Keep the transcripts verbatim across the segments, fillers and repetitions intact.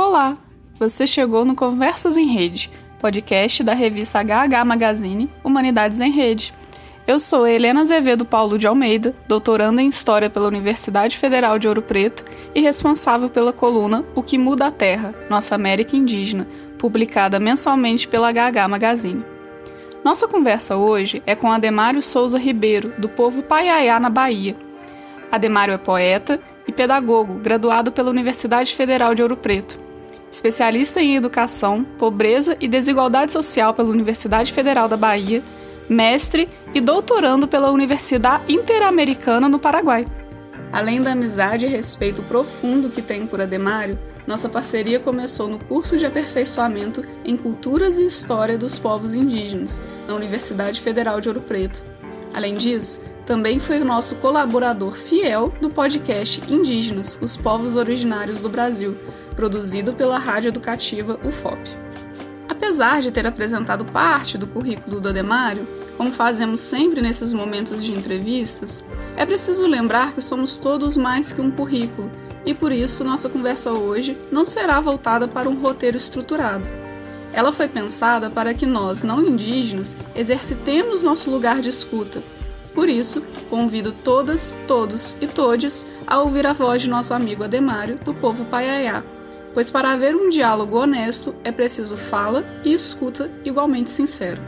Olá! Você chegou no Conversas em Rede, podcast da revista agá agá Magazine, Humanidades em Rede. Eu sou Helena Azevedo Paulo de Almeida, doutoranda em História pela Universidade Federal de Ouro Preto e responsável pela coluna O que Muda a Terra, Nossa América Indígena, publicada mensalmente pela agá agá Magazine. Nossa conversa hoje é com Ademário Souza Ribeiro, do povo Payayá, na Bahia. Ademário é poeta e pedagogo, graduado pela Universidade Federal de Ouro Preto. Especialista em Educação, Pobreza e Desigualdade Social pela Universidade Federal da Bahia, mestre e doutorando pela Universidade Interamericana no Paraguai. Além da amizade e respeito profundo que tem por Ademário, nossa parceria começou no curso de aperfeiçoamento em Culturas e História dos Povos Indígenas, na Universidade Federal de Ouro Preto. Além disso, também foi o nosso colaborador fiel do podcast Indígenas, os Povos Originários do Brasil, produzido pela rádio educativa U F O P. Apesar de ter apresentado parte do currículo do Ademário, como fazemos sempre nesses momentos de entrevistas, é preciso lembrar que somos todos mais que um currículo, e por isso nossa conversa hoje não será voltada para um roteiro estruturado. Ela foi pensada para que nós, não indígenas, exercitemos nosso lugar de escuta. Por isso, convido todas, todos e todes a ouvir a voz de nosso amigo Ademário, do povo Payayá, pois para haver um diálogo honesto é preciso fala e escuta igualmente sincera.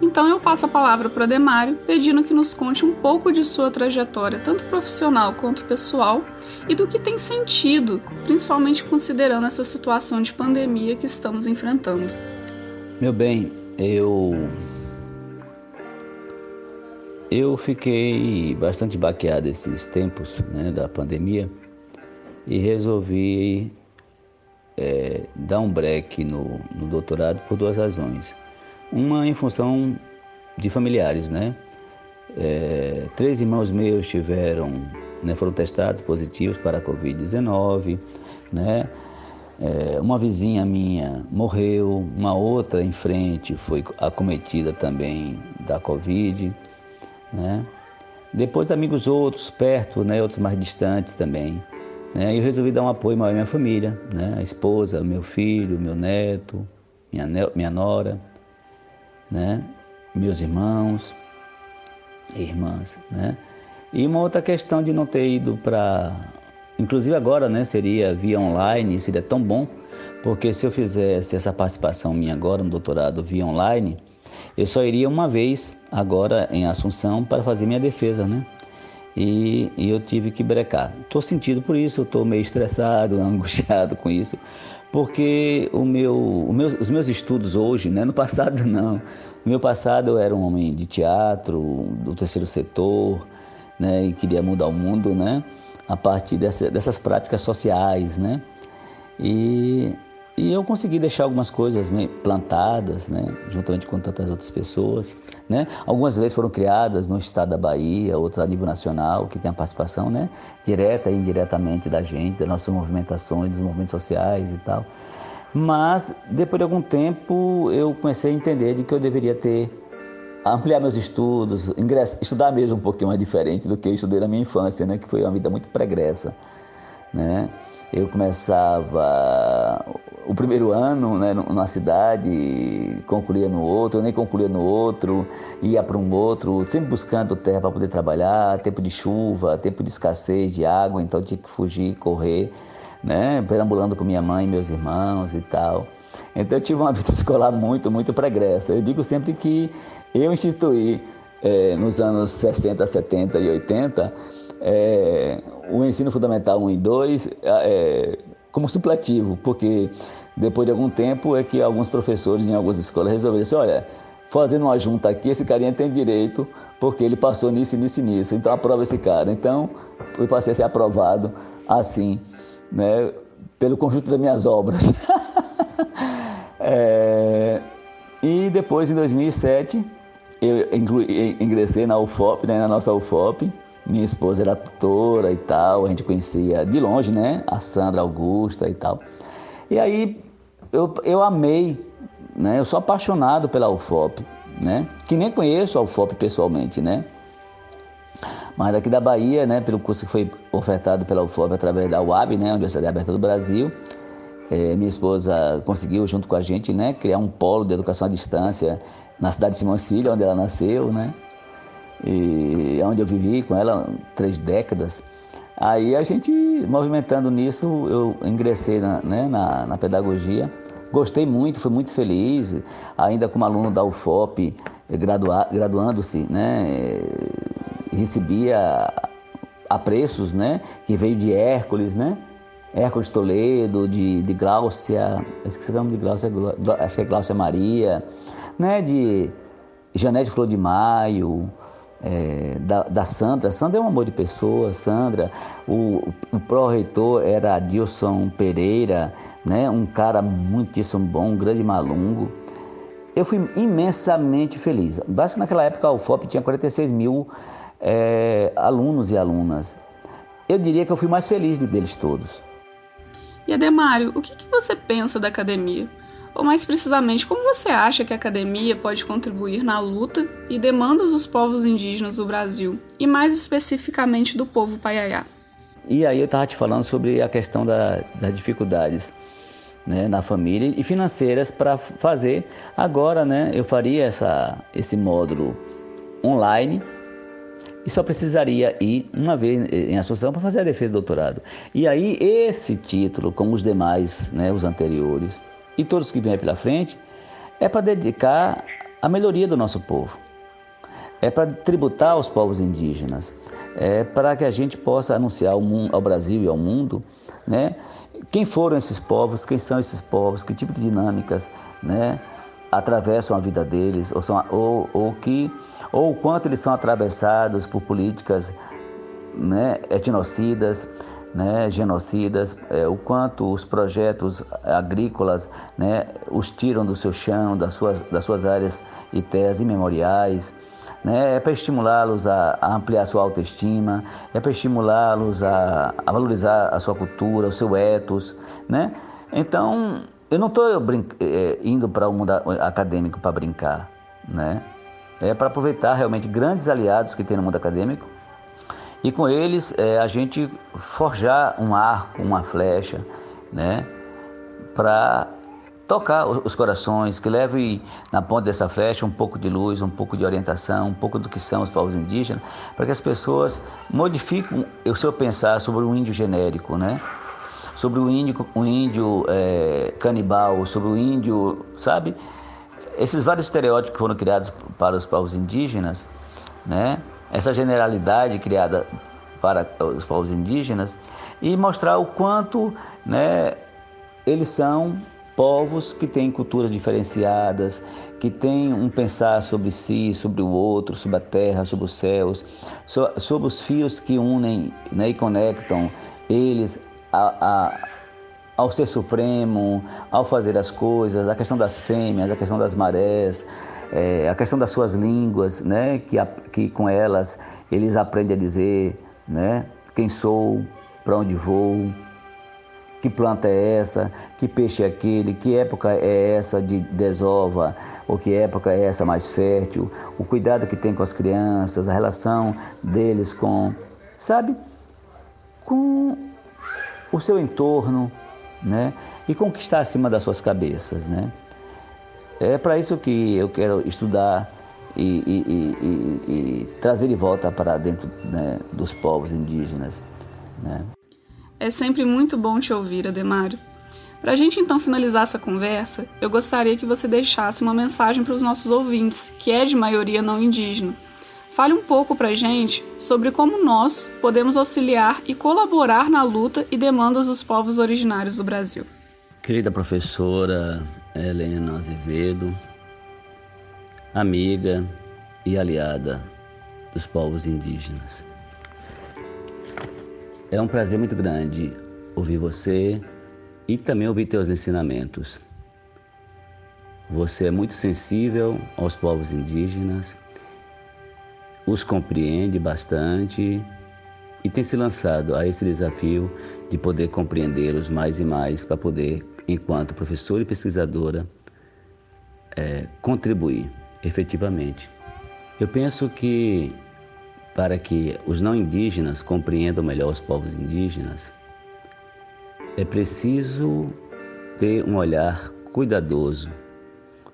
Então eu passo a palavra para o Ademário, pedindo que nos conte um pouco de sua trajetória, tanto profissional quanto pessoal, e do que tem sentido, principalmente considerando essa situação de pandemia que estamos enfrentando. Meu bem, eu... Eu fiquei bastante baqueado esses tempos, né, da pandemia, e resolvi é, dar um break no, no doutorado por duas razões. Uma em função de familiares, né? É, três irmãos meus tiveram, né, foram testados positivos para a covid dezenove, né? É, uma vizinha minha morreu, uma outra em frente foi acometida também da Covid, né? Depois amigos outros perto, né, outros mais distantes também. Né? Eu resolvi dar um apoio maior à minha família, né? A esposa, meu filho, meu neto, minha, ne- minha nora, né? Meus irmãos e irmãs. Né? E uma outra questão de não ter ido para... Inclusive agora, né, seria via online, seria tão bom, porque se eu fizesse essa participação minha agora no doutorado via online, eu só iria uma vez agora em Assunção para fazer minha defesa, né? E, e eu tive que brecar. Estou sentindo por isso, estou meio estressado, angustiado com isso, porque o meu, o meu, os meus estudos hoje, né? No passado não. No meu passado eu era um homem de teatro, do terceiro setor, né? E queria mudar o mundo, né? A partir dessa, dessas práticas sociais, né? E... E eu consegui deixar algumas coisas plantadas, né, juntamente com tantas outras pessoas, né? Algumas leis foram criadas no estado da Bahia, outras a nível nacional, que tem a participação, né, direta e indiretamente da gente, das nossas movimentações, dos movimentos sociais e tal. Mas, depois de algum tempo, eu comecei a entender de que eu deveria ter, ampliar meus estudos, ingress- estudar mesmo um pouquinho mais diferente do que eu estudei na minha infância, né, que foi uma vida muito pregressa, né? Eu começava o primeiro ano, né, numa cidade, concluía no outro, eu nem concluía no outro, ia para um outro, sempre buscando terra para poder trabalhar, tempo de chuva, tempo de escassez de água, então tinha que fugir, correr, né, perambulando com minha mãe e meus irmãos e tal. Então eu tive uma vida escolar muito, muito pregressa. Eu digo sempre que eu instituí, eh, nos anos sessenta, setenta e oitenta, É, o ensino fundamental um e dois é, como supletivo, porque depois de algum tempo é que alguns professores em algumas escolas resolveram assim, olha, fazendo uma junta aqui, esse carinha tem direito, porque ele passou nisso, nisso e nisso, então aprova esse cara. Então, eu passei a ser aprovado assim, né, pelo conjunto das minhas obras. é, e depois, em dois mil e sete, eu inclui, ingressei na U F O P, né, na nossa U F O P. Minha esposa era tutora e tal, a gente conhecia de longe, né? A Sandra Augusta e tal. E aí eu, eu amei, né? Eu sou apaixonado pela U F O P, né? Que nem conheço a U F O P pessoalmente, né? Mas daqui da Bahia, né? Pelo curso que foi ofertado pela U F O P através da U A B, né? Universidade Aberta do Brasil. É, minha esposa conseguiu, junto com a gente, né, criar um polo de educação à distância na cidade de Simonsílio, onde ela nasceu, né? E onde eu vivi com ela três décadas. Aí a gente, movimentando nisso, eu ingressei na, né, na, na pedagogia. Gostei muito, fui muito feliz, ainda como aluno da U F O P, gradua, graduando-se, né, recebia apreços, né, que veio de Hércules, né, Hércules Toledo, de, de Glaucia, esqueci o nome de Glaucia, acho que é Glaucia Maria, né, de Janete Flor de Maio, é, da, da Sandra. Sandra é um amor de pessoa, Sandra. O, o pró-reitor era Dilson Pereira, né? Um cara muitíssimo bom, um grande malungo. Eu fui imensamente feliz. Basta que naquela época a U F O P tinha quarenta e seis mil é, alunos e alunas. Eu diria que eu fui mais feliz deles todos. E Ademário, o que, que você pensa da academia? Ou mais precisamente, como você acha que a academia pode contribuir na luta e demandas dos povos indígenas do Brasil, e mais especificamente do povo Payayá? E aí eu estava te falando sobre a questão da, das dificuldades, né, na família e financeiras para fazer. Agora, né, eu faria essa, esse módulo online e só precisaria ir uma vez em Assunção para fazer a defesa do doutorado. E aí esse título, como os demais, né, os anteriores, e todos que vêm pela frente, é para dedicar à melhoria do nosso povo, é para tributar aos povos indígenas, é para que a gente possa anunciar ao, mundo, ao Brasil e ao mundo, né, quem foram esses povos, quem são esses povos, que tipo de dinâmicas, né, atravessam a vida deles, ou, são, ou, ou, que, ou o quanto eles são atravessados por políticas, né, etnocidas, né, genocidas, é, o quanto os projetos agrícolas, né, os tiram do seu chão, das suas, das suas áreas e terras imemoriais, né, é para estimulá-los a, a ampliar a sua autoestima, é para estimulá-los a, a valorizar a sua cultura, o seu ethos, né? Então, eu não estou brin- é, indo para o mundo acadêmico para brincar, né? É para aproveitar realmente grandes aliados que tem no mundo acadêmico, e com eles é, a gente forjar um arco, uma flecha, né, para tocar os corações, que leve na ponta dessa flecha um pouco de luz, um pouco de orientação, um pouco do que são os povos indígenas, para que as pessoas modifiquem o seu pensar sobre o índio genérico, né, sobre o índio, o índio é, canibal, sobre o índio, sabe? Esses vários estereótipos que foram criados para os povos indígenas, né, essa generalidade criada para os povos indígenas, e mostrar o quanto, né, eles são povos que têm culturas diferenciadas, que têm um pensar sobre si, sobre o outro, sobre a terra, sobre os céus, sobre os fios que unem, né, e conectam eles a, a, ao ser supremo, ao fazer as coisas, a questão das fêmeas, a questão das marés, É, a questão das suas línguas, né, que, que com elas eles aprendem a dizer, né, quem sou, para onde vou, que planta é essa, que peixe é aquele, que época é essa de desova, ou que época é essa mais fértil, o cuidado que tem com as crianças, a relação deles com, sabe, com o seu entorno, né, e com o que está acima das suas cabeças, né. É para isso que eu quero estudar e, e, e, e, e trazer de volta para dentro, né, dos povos indígenas, né? É sempre muito bom te ouvir, Ademário. Para a gente então finalizar essa conversa, eu gostaria que você deixasse uma mensagem para os nossos ouvintes, que é de maioria não indígena. Fale um pouco para a gente sobre como nós podemos auxiliar e colaborar na luta e demandas dos povos originários do Brasil. Querida professora Helena Azevedo, amiga e aliada dos povos indígenas, é um prazer muito grande ouvir você e também ouvir teus ensinamentos. Você é muito sensível aos povos indígenas, os compreende bastante e tem se lançado a esse desafio de poder compreendê-los mais e mais para poder, enquanto professora e pesquisadora, é, contribuir efetivamente. Eu penso que, para que os não indígenas compreendam melhor os povos indígenas, é preciso ter um olhar cuidadoso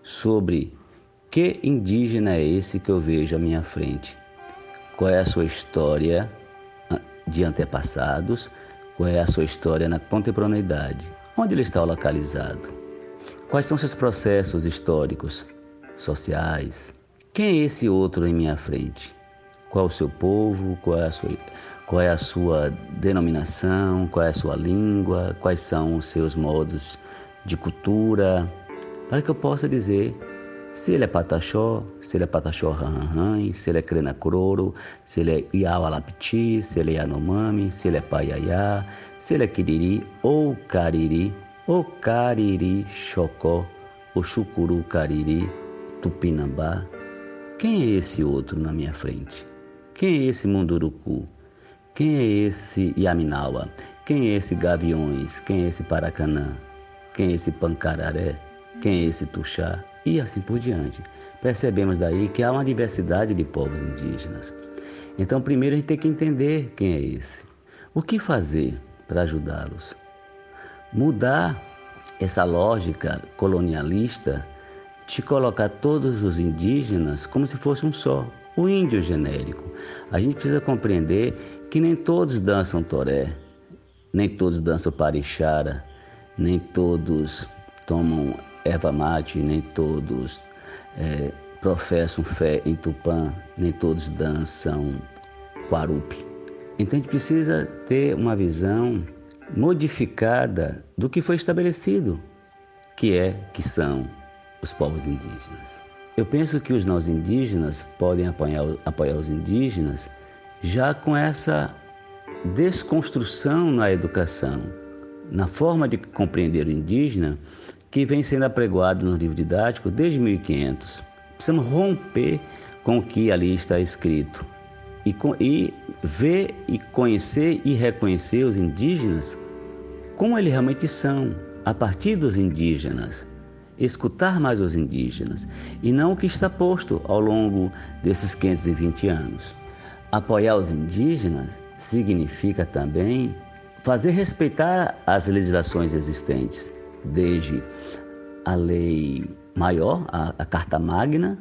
sobre que indígena é esse que eu vejo à minha frente, qual é a sua história de antepassados, qual é a sua história na contemporaneidade, onde ele está localizado, quais são seus processos históricos, sociais, quem é esse outro em minha frente, qual é o seu povo, qual é a sua, qual é a sua denominação, qual é a sua língua, quais são os seus modos de cultura, para que eu possa dizer se ele é Pataxó, se ele é Pataxó-Ran-Ran, se ele é Krenakuroro, se ele é Iawalapiti, se ele é Yanomami, se ele é Payayá, se ele é Kiriri ou Kariri, ou Kariri-Xocó, ou Xukuru-Kariri, Tupinambá. Quem é esse outro na minha frente? Quem é esse Munduruku? Quem é esse Yaminawa? Quem é esse Gaviões? Quem é esse Paracanã? Quem é esse Pancararé? Quem é esse Tuxá? E assim por diante. Percebemos daí que há uma diversidade de povos indígenas. Então, primeiro a gente tem que entender quem é esse. O que fazer para ajudá-los? Mudar essa lógica colonialista de colocar todos os indígenas como se fosse um só, o índio genérico. A gente precisa compreender que nem todos dançam Toré, nem todos dançam Parixara, nem todos tomam erva mate, nem todos é, professam fé em Tupã, nem todos dançam Quarupi. Então a gente precisa ter uma visão modificada do que foi estabelecido, que é, que são os povos indígenas. Eu penso que os nós indígenas podem apoiar, apoiar os indígenas já com essa desconstrução na educação, na forma de compreender o indígena que vem sendo apregoado no livro didático desde mil e quinhentos. Precisamos romper com o que ali está escrito e, com, e ver e conhecer e reconhecer os indígenas como eles realmente são, a partir dos indígenas. Escutar mais os indígenas e não o que está posto ao longo desses quinhentos e vinte anos. Apoiar os indígenas significa também fazer respeitar as legislações existentes, desde a lei maior, a, a Carta Magna,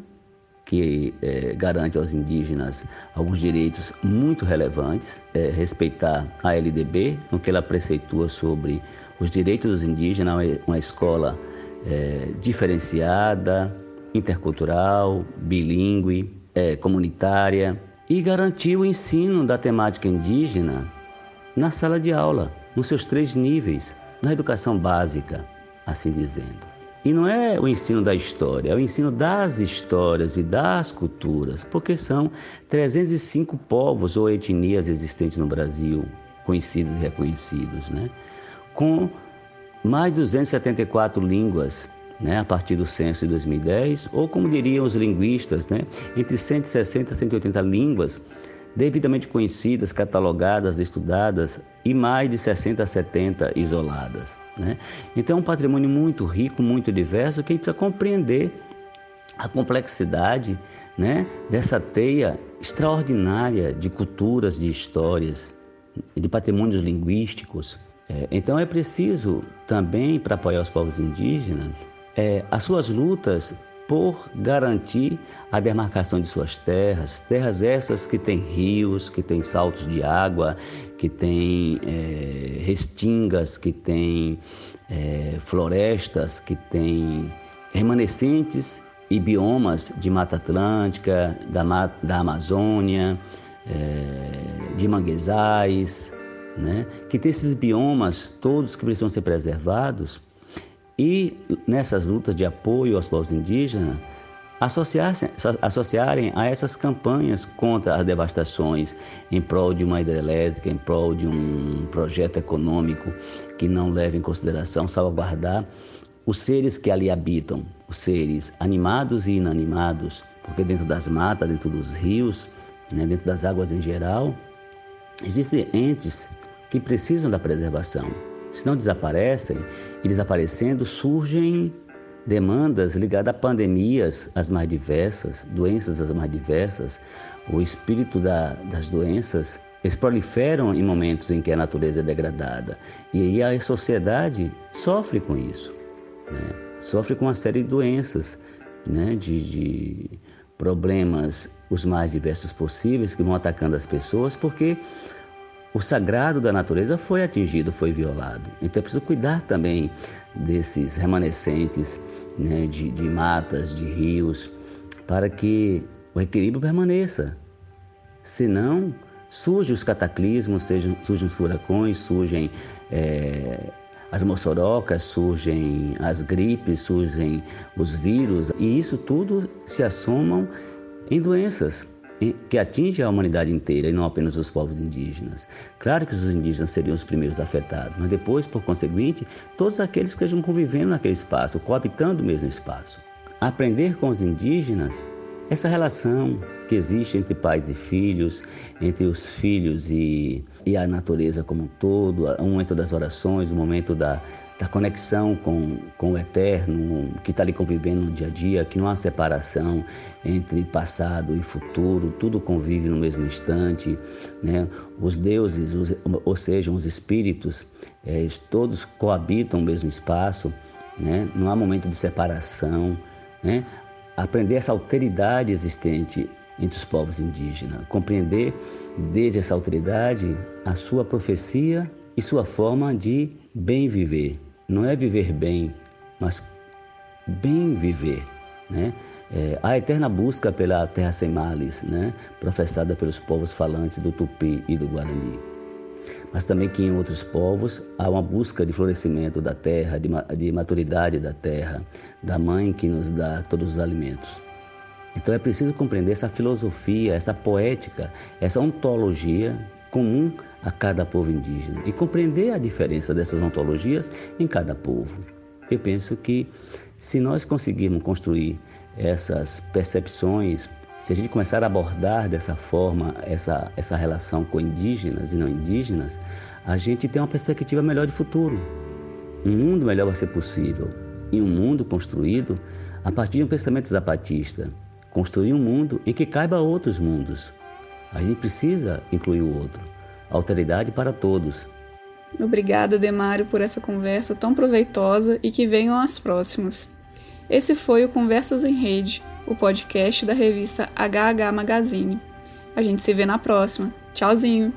que é, garante aos indígenas alguns direitos muito relevantes, é, respeitar a L D B, no que ela preceitua sobre os direitos dos indígenas, uma escola É, diferenciada, intercultural, bilíngue, é, comunitária, e garantir o ensino da temática indígena na sala de aula, nos seus três níveis, na educação básica, assim dizendo. E não é o ensino da história, é o ensino das histórias e das culturas, porque são trezentos e cinco povos ou etnias existentes no Brasil, conhecidos e reconhecidos, né? Com mais de duzentas e setenta e quatro línguas, né, a partir do censo de dois mil e dez, ou como diriam os linguistas, né, entre cento e sessenta e cento e oitenta línguas devidamente conhecidas, catalogadas, estudadas, e mais de sessenta a setenta isoladas, né? Então é um patrimônio muito rico, muito diverso, que a gente precisa compreender a complexidade, né, dessa teia extraordinária de culturas, de histórias, de patrimônios linguísticos. Então é preciso também, para apoiar os povos indígenas, é, as suas lutas por garantir a demarcação de suas terras, terras essas que têm rios, que têm saltos de água, que têm é, restingas, que têm é, florestas, que têm remanescentes e biomas de Mata Atlântica, da, da Amazônia, é, de manguezais, né? Que tem esses biomas todos que precisam ser preservados, e nessas lutas de apoio aos povos indígenas associar, associarem a essas campanhas contra as devastações em prol de uma hidrelétrica, em prol de um projeto econômico que não leva em consideração, salvaguardar os seres que ali habitam, os seres animados e inanimados, porque dentro das matas, dentro dos rios, né, dentro das águas em geral, existem entes que precisam da preservação. Se não desaparecem, e desaparecendo surgem demandas ligadas a pandemias, as mais diversas, doenças as mais diversas, o espírito da, das doenças Eles proliferam em momentos em que a natureza é degradada. E aí a sociedade sofre com isso, né? Sofre com uma série de doenças, né? de, de problemas os mais diversos possíveis que vão atacando as pessoas, porque o sagrado da natureza foi atingido, foi violado. Então é preciso cuidar também desses remanescentes, né, de, de matas, de rios, para que o equilíbrio permaneça. Senão, surgem os cataclismos, surgem, surgem os furacões, surgem é, as mossorocas, surgem as gripes, surgem os vírus. E isso tudo se assomam em doenças que atinge a humanidade inteira e não apenas os povos indígenas. Claro que os indígenas seriam os primeiros afetados, mas depois, por conseguinte, todos aqueles que estejam convivendo naquele espaço, coabitando o mesmo espaço. Aprender com os indígenas essa relação que existe entre pais e filhos, entre os filhos e, e a natureza como um todo, o momento das orações, o momento da, da conexão com, com o eterno, que está ali convivendo no dia a dia, que não há separação entre passado e futuro, tudo convive no mesmo instante, né? Os deuses, os, ou seja, os espíritos, é, todos coabitam o mesmo espaço, né? Não há momento de separação, né? Aprender essa alteridade existente entre os povos indígenas, compreender desde essa alteridade a sua profecia e sua forma de bem viver. Não é viver bem, mas bem viver, né? É, a eterna busca pela terra sem males, né? Professada pelos povos falantes do Tupi e do Guarani. Mas também que em outros povos há uma busca de florescimento da terra, de maturidade da terra, da mãe que nos dá todos os alimentos. Então é preciso compreender essa filosofia, essa poética, essa ontologia comum a cada povo indígena e compreender a diferença dessas ontologias em cada povo. Eu penso que se nós conseguirmos construir essas percepções, se a gente começar a abordar dessa forma essa, essa relação com indígenas e não indígenas, a gente tem uma perspectiva melhor de futuro. Um mundo melhor vai ser possível. E um mundo construído a partir de um pensamento zapatista. Construir um mundo em que caiba outros mundos. A gente precisa incluir o outro. Alteridade para todos. Obrigada, Ademário, por essa conversa tão proveitosa e que venham as próximas. Esse foi o Conversas em Rede, o podcast da revista agá agá Magazine. A gente se vê na próxima. Tchauzinho!